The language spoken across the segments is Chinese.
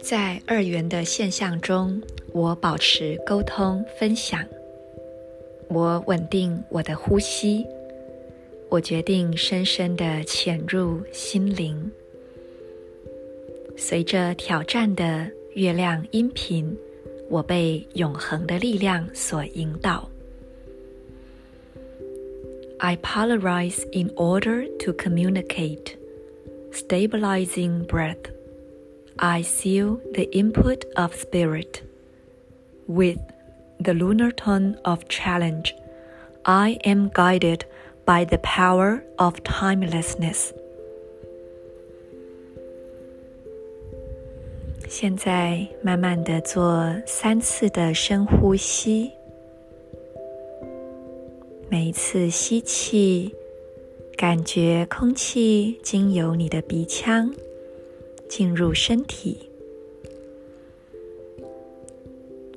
在二元的现象中，我保持沟通分享，我稳定我的呼吸，我决定深深地潜入心灵。随着挑战的月亮音频，我被永恒的力量所引导。I polarize in order to communicate, stabilizing breath. I seal the input of spirit. With the lunar tone of challenge, I am guided by the power of timelessness. 现在慢慢地做3次的深呼吸。每一次吸气，感觉空气经由你的鼻腔进入身体，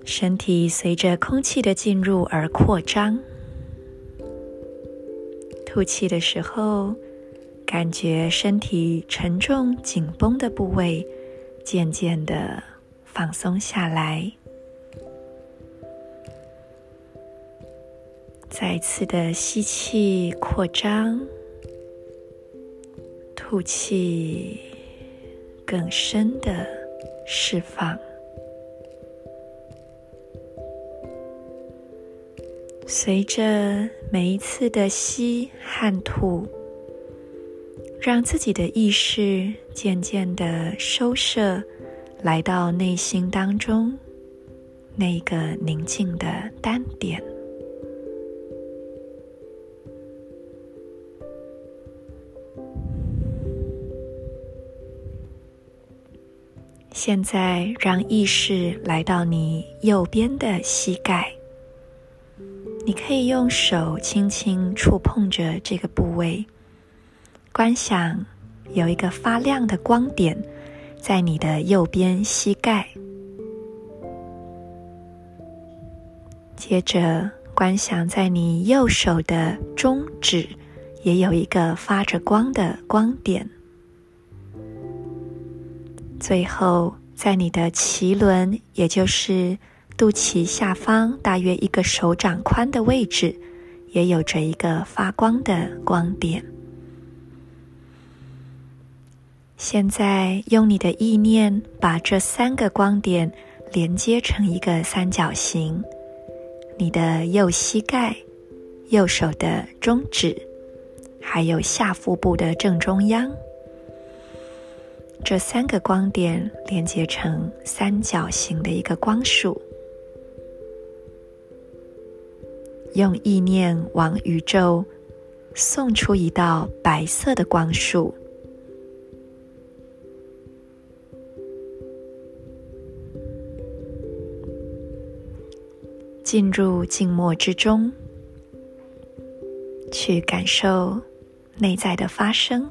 身体随着空气的进入而扩张。吐气的时候，感觉身体沉重紧绷的部位渐渐地放松下来。再次的吸气扩张，吐气更深的释放。随着每一次的吸和吐，让自己的意识渐渐的收摄，来到内心当中那个宁静的单点。现在让意识来到你右边的膝盖，你可以用手轻轻触碰着这个部位，观想有一个发亮的光点在你的右边膝盖。接着观想在你右手的中指也有一个发着光的光点。最后在你的脐轮，也就是肚脐下方大约1个手掌宽的位置，也有着一个发光的光点。现在用你的意念把这3个光点连接成一个3角形，你的右膝盖、右手的中指，还有下腹部的正中央，这3个光点连接成3角形的一个光束。用意念往宇宙送出一道白色的光束，进入静默之中，去感受内在的发生。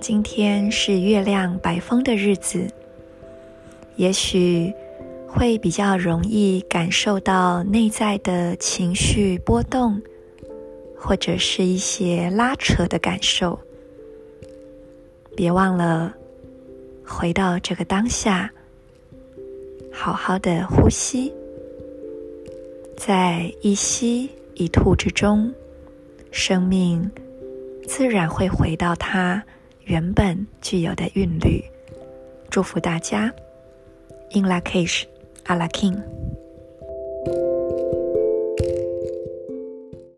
今天是月亮白风的日子，也许会比较容易感受到内在的情绪波动，或者是一些拉扯的感受。别忘了回到这个当下，好好的呼吸，在一吸一吐之中，生命自然会回到它原本具有的韵律。祝福大家，In Lak'ech, A La King。